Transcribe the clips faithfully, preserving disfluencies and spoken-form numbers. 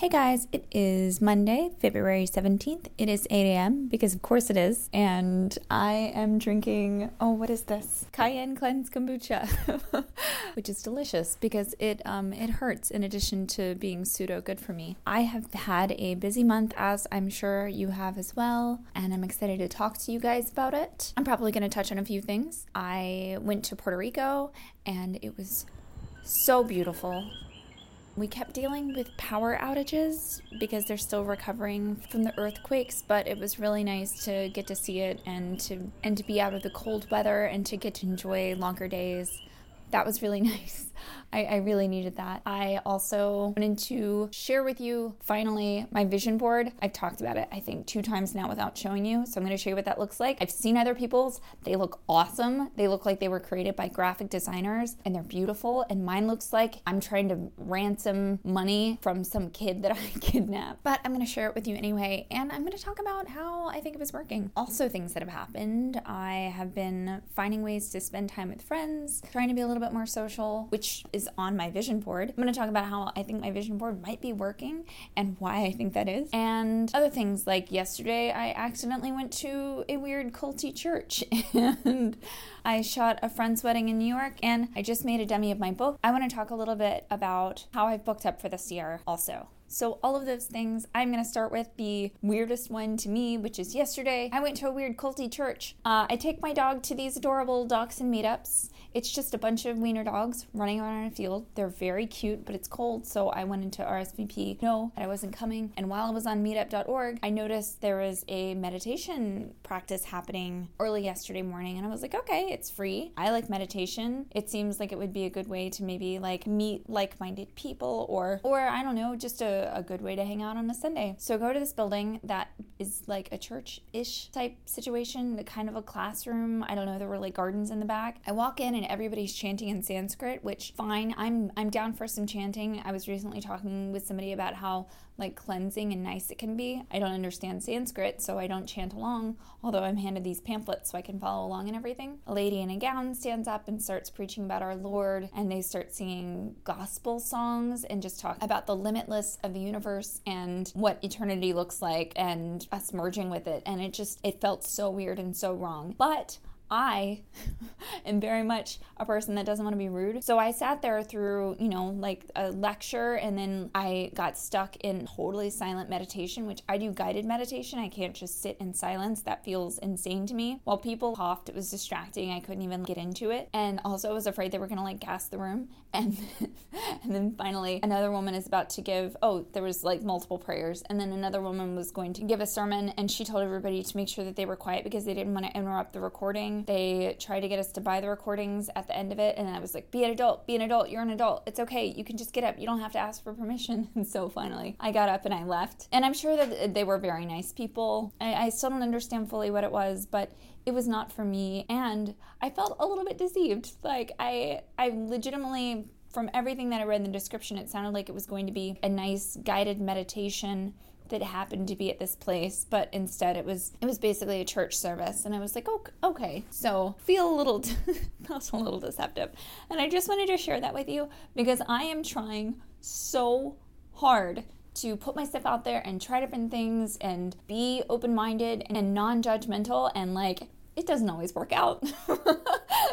Hey guys, it is Monday, February seventeenth. It is eight a.m. because of course it is. And I am drinking, oh, what is this? Cayenne Cleanse Kombucha, which is delicious because it um it hurts in addition to being pseudo good for me. I have had a busy month, as I'm sure you have as well. And I'm excited to talk to you guys about it. I'm probably going to touch on a few things. I went to Puerto Rico and it was so beautiful. We kept dealing with power outages because they're still recovering from the earthquakes, but it was really nice to get to see it and to and to be out of the cold weather and to get to enjoy longer days. That was really nice. I, I really needed that. I also wanted to share with you, finally, my vision board. I've talked about it, I think, two times now without showing you, so I'm going to show you what that looks like. I've seen other people's. They look awesome. They look like they were created by graphic designers, and they're beautiful, and mine looks like I'm trying to ransom money from some kid that I kidnapped. But I'm going to share it with you anyway, and I'm going to talk about how I think it was working. Also, things that have happened. I have been finding ways to spend time with friends, trying to be a little bit more social, which is on my vision board. I'm going to talk about how I think my vision board might be working and why I think that is, and other things like yesterday I accidentally went to a weird culty church and I shot a friend's wedding in New York, and I just made a dummy of my book. I want to talk a little bit about how I've booked up for this year also. So all of those things. I'm going to start with the weirdest one to me, which is yesterday. I went to a weird culty church. Uh, I take my dog to these adorable dachshund meetups. It's just a bunch of wiener dogs running around in a field. They're very cute, but it's cold, so I went into R S V P. No, I wasn't coming. And while I was on meetup dot org, I noticed there was a meditation practice happening early yesterday morning, and I was like, okay, it's free. I like meditation. It seems like it would be a good way to maybe like meet like-minded people, or, or I don't know, just a a good way to hang out on a Sunday. So go to this building that is like a church-ish type situation, the kind of a classroom. I don't know, there were like gardens in the back. I walk in and everybody's chanting in Sanskrit, which fine, I'm I'm down for some chanting. I was recently talking with somebody about how like cleansing and nice it can be. I don't understand Sanskrit, so I don't chant along, although I'm handed these pamphlets so I can follow along and everything. A lady in a gown stands up and starts preaching about our Lord, and they start singing gospel songs and just talk about the limitless of the universe and what eternity looks like and us merging with it. And it just, it felt so weird and so wrong. But I am very much a person that doesn't want to be rude. So I sat there through, you know, like a lecture, and then I got stuck in totally silent meditation, which I do guided meditation. I can't just sit in silence. That feels insane to me. While people coughed, it was distracting. I couldn't even get into it. And also I was afraid they were going to like gas the room. And then, and then finally another woman is about to give, oh, there was like multiple prayers. And then another woman was going to give a sermon, and she told everybody to make sure that they were quiet because they didn't want to interrupt the recording. They tried to get us to buy the recordings at the end of it, and I was like, be an adult, be an adult, you're an adult. It's okay, you can just get up. You don't have to ask for permission. And so finally, I got up and I left. And I'm sure that they were very nice people. I, I still don't understand fully what it was, but it was not for me, and I felt a little bit deceived. Like, I, I legitimately, from everything that I read in the description, it sounded like it was going to be a nice guided meditation that happened to be at this place, but instead it was it was basically a church service, and I was like, oh, okay. So feel a little, that's a little deceptive, and I just wanted to share that with you because I am trying so hard to put myself out there and try different things and be open-minded and non-judgmental, and like it doesn't always work out.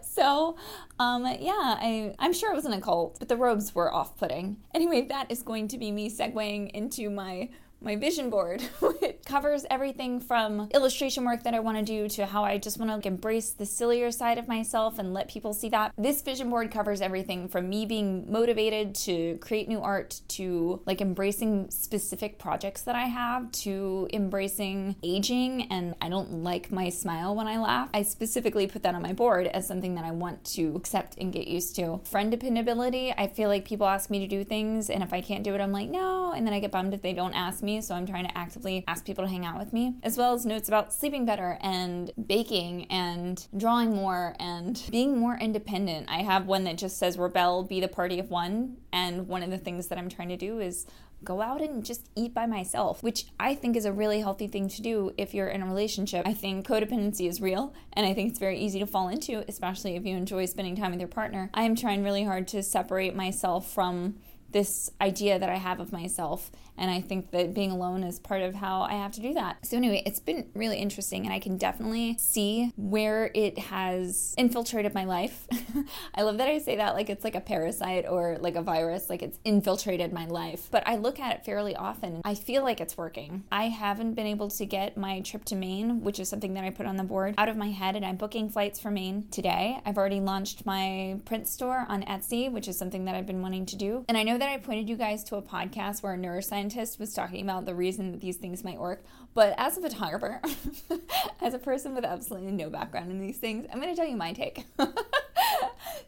So, um, yeah, I, I'm sure it wasn't a cult, but the robes were off-putting. Anyway, that is going to be me segueing into my my vision board, which covers everything from illustration work that I want to do to how I just want to like, embrace the sillier side of myself and let people see that. This vision board covers everything from me being motivated to create new art to like embracing specific projects that I have to embracing aging, and I don't like my smile when I laugh. I specifically put that on my board as something that I want to accept and get used to. Friend dependability, I feel like people ask me to do things, and if I can't do it, I'm like, no, and then I get bummed if they don't ask me. Me, so I'm trying to actively ask people to hang out with me, as well as notes about sleeping better and baking and drawing more and being more independent. I have one that just says rebel, be the party of one, and one of the things that I'm trying to do is go out and just eat by myself, which I think is a really healthy thing to do if you're in a relationship. I think codependency is real, and I think it's very easy to fall into, especially if you enjoy spending time with your partner. I am trying really hard to separate myself from this idea that I have of myself. And I think that being alone is part of how I have to do that. So anyway, it's been really interesting, and I can definitely see where it has infiltrated my life. I love that I say that like it's like a parasite or like a virus, like it's infiltrated my life. But I look at it fairly often. I feel like it's working. I haven't been able to get my trip to Maine, which is something that I put on the board, out of my head, and I'm booking flights for Maine today. I've already launched my print store on Etsy, which is something that I've been wanting to do. And I know that I pointed you guys to a podcast where a neuroscientist was talking about the reason that these things might work, but as a photographer, as a person with absolutely no background in these things, I'm going to tell you my take.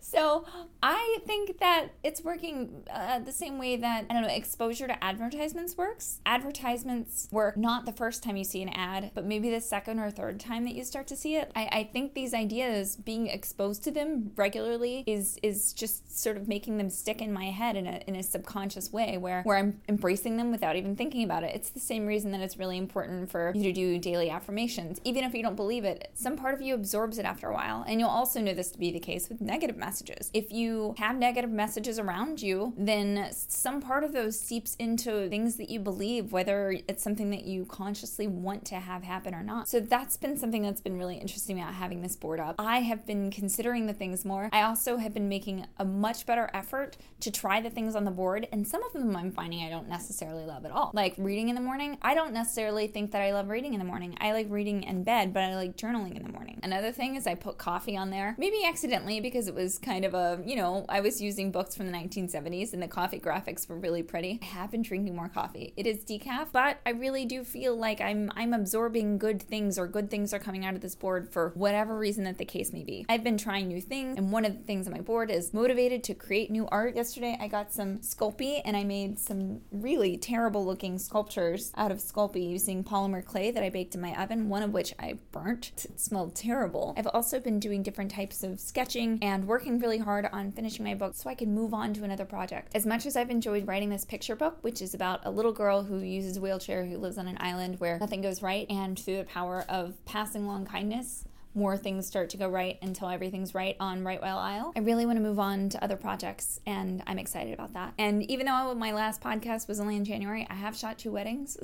So I think that it's working uh, the same way that, I don't know, exposure to advertisements works. Advertisements work not the first time you see an ad, but maybe the second or third time that you start to see it. I, I think these ideas, being exposed to them regularly is is just sort of making them stick in my head in a in a subconscious way where, where I'm embracing them without even thinking about it. It's the same reason that it's really important for you to do daily affirmations. Even if you don't believe it, some part of you absorbs it after a while. And you'll also know this to be the case with negative messages. If you have negative messages around you, then some part of those seeps into things that you believe, whether it's something that you consciously want to have happen or not. So that's been something that's been really interesting about having this board up. I have been considering the things more. I also have been making a much better effort to try the things on the board, and some of them I'm finding I don't necessarily love at all. Like reading in the morning, I don't necessarily think that I love reading in the morning. I like reading in bed, but I like journaling in the morning. Another thing is I put coffee on there, maybe accidentally because it was kind of a, you know, I was using books from the nineteen seventies and the coffee graphics were really pretty. I have been drinking more coffee. It is decaf, but I really do feel like I'm I'm absorbing good things, or good things are coming out of this board for whatever reason that the case may be. I've been trying new things, and one of the things on my board is motivated to create new art. Yesterday I got some Sculpey and I made some really terrible looking sculptures out of Sculpey using polymer clay that I baked in my oven, one of which I burnt. It smelled terrible. I've also been doing different types of sketching and working Working really hard on finishing my book so I can move on to another project. As much as I've enjoyed writing this picture book, which is about a little girl who uses a wheelchair, who lives on an island where nothing goes right, and through the power of passing along kindness, more things start to go right until everything's right on Right While Isle. I really want to move on to other projects, and I'm excited about that. And even though my last podcast was only in January, I have shot two weddings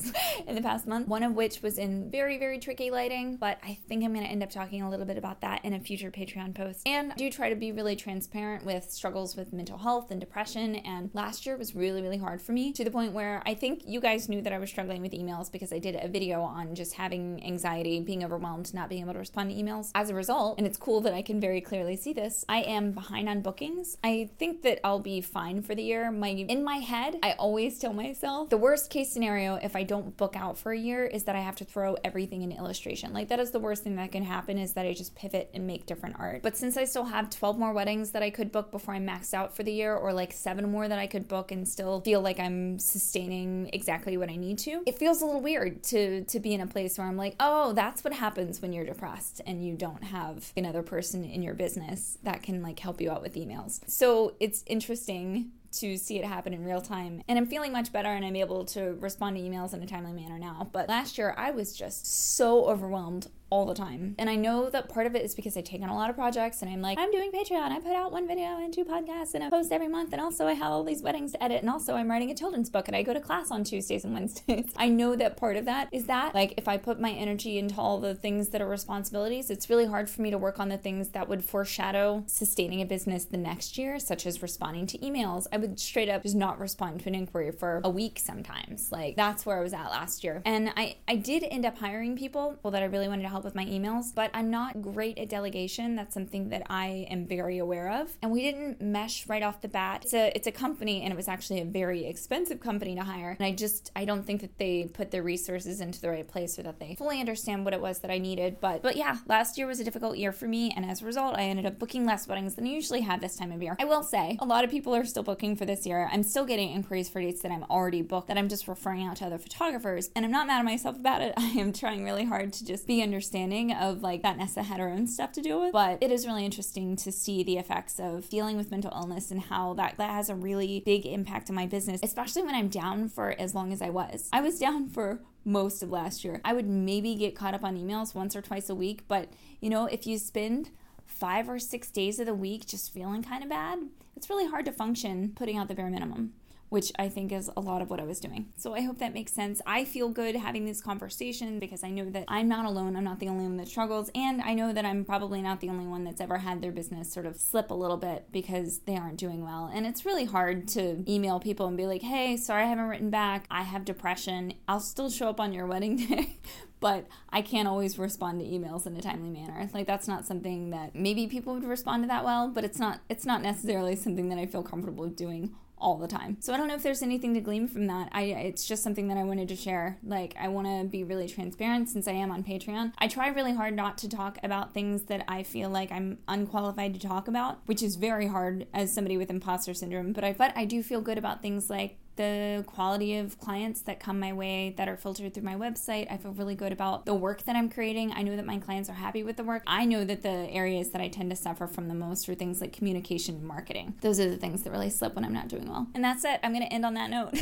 in the past month, one of which was in very, very tricky lighting, but I think I'm going to end up talking a little bit about that in a future Patreon post. And I do try to be really transparent with struggles with mental health and depression, and last year was really, really hard for me, to the point where I think you guys knew that I was struggling with emails because I did a video on just having anxiety, being overwhelmed, not being able to respond to emails. As a result, and it's cool that I can very clearly see this, I am behind on bookings. I think that I'll be fine for the year. My in my head, I always tell myself, the worst case scenario if I don't book out for a year is that I have to throw everything in illustration. Like, that is the worst thing that can happen, is that I just pivot and make different art. But since I still have twelve more weddings that I could book before I maxed out for the year, or like seven more that I could book and still feel like I'm sustaining exactly what I need to, it feels a little weird to, to be in a place where I'm like, oh, that's what happens when you're depressed and you don't have another person in your business that can like help you out with emails. So it's interesting to see it happen in real time. And I'm feeling much better, and I'm able to respond to emails in a timely manner now. But last year I was just so overwhelmed all the time. And I know that part of it is because I take on a lot of projects, and I'm like, I'm doing Patreon, I put out one video and two podcasts and I post every month, and also I have all these weddings to edit, and also I'm writing a children's book and I go to class on Tuesdays and Wednesdays. I know that part of that is that, like, if I put my energy into all the things that are responsibilities, it's really hard for me to work on the things that would foreshadow sustaining a business the next year, such as responding to emails. I would straight up just not respond to an inquiry for a week sometimes. Like, that's where I was at last year. And I, I did end up hiring people, people that I really wanted to help with my emails, but I'm not great at delegation. That's something that I am very aware of. And we didn't mesh right off the bat. It's a, it's a company, and it was actually a very expensive company to hire. And I just, I don't think that they put their resources into the right place, or that they fully understand what it was that I needed. But, but yeah, last year was a difficult year for me. And as a result, I ended up booking less weddings than I usually have this time of year. I will say, a lot of people are still booking for this year. I'm still getting inquiries for dates that I'm already booked, that I'm just referring out to other photographers. And I'm not mad at myself about it. I am trying really hard to just be understanding understanding of, like, that Nessa had her own stuff to deal with, but it is really interesting to see the effects of dealing with mental illness and how that, that has a really big impact on my business, especially when I'm down for as long as I was. I was down for most of last year. I would maybe get caught up on emails once or twice a week, but, you know, if you spend five or six days of the week just feeling kind of bad, it's really hard to function putting out the bare minimum. which I think is a lot of what I was doing. So I hope that makes sense. I feel good having this conversation because I know that I'm not alone. I'm not the only one that struggles. And I know that I'm probably not the only one that's ever had their business sort of slip a little bit because they aren't doing well. And it's really hard to email people and be like, hey, sorry, I haven't written back. I have depression. I'll still show up on your wedding day. But I can't always respond to emails in a timely manner. Like, that's not something that maybe people would respond to that well, but it's not it's not necessarily something that I feel comfortable doing all the time. So I don't know if there's anything to glean from that. I it's just something that I wanted to share. Like, I want to be really transparent since I am on Patreon. I try really hard not to talk about things that I feel like I'm unqualified to talk about, which is very hard as somebody with imposter syndrome, but I but I do feel good about things like the quality of clients that come my way that are filtered through my website. I feel really good about the work that I'm creating. I know that my clients are happy with the work. I know that the areas that I tend to suffer from the most are things like communication and marketing. Those are the things that really slip when I'm not doing well. And that's it. I'm going to end on that note.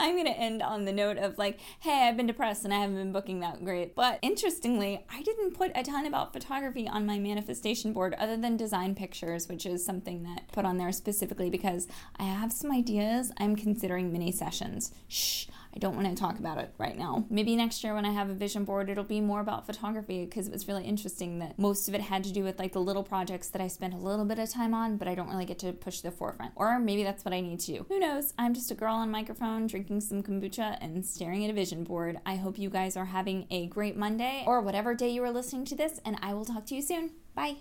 I'm going to end on the note of like, hey, I've been depressed and I haven't been booking that great. But interestingly, I didn't put a ton about photography on my manifestation board other than design pictures, which is something that I put on there specifically because I have some ideas. I'm considering mini sessions. Shh. I don't want to talk about it right now. Maybe next year when I have a vision board, it'll be more about photography because it was really interesting that most of it had to do with like the little projects that I spent a little bit of time on, but I don't really get to push to the forefront. Or maybe that's what I need to do. Who knows? I'm just a girl on microphone drinking some kombucha and staring at a vision board. I hope you guys are having a great Monday or whatever day you are listening to this, and I will talk to you soon. Bye.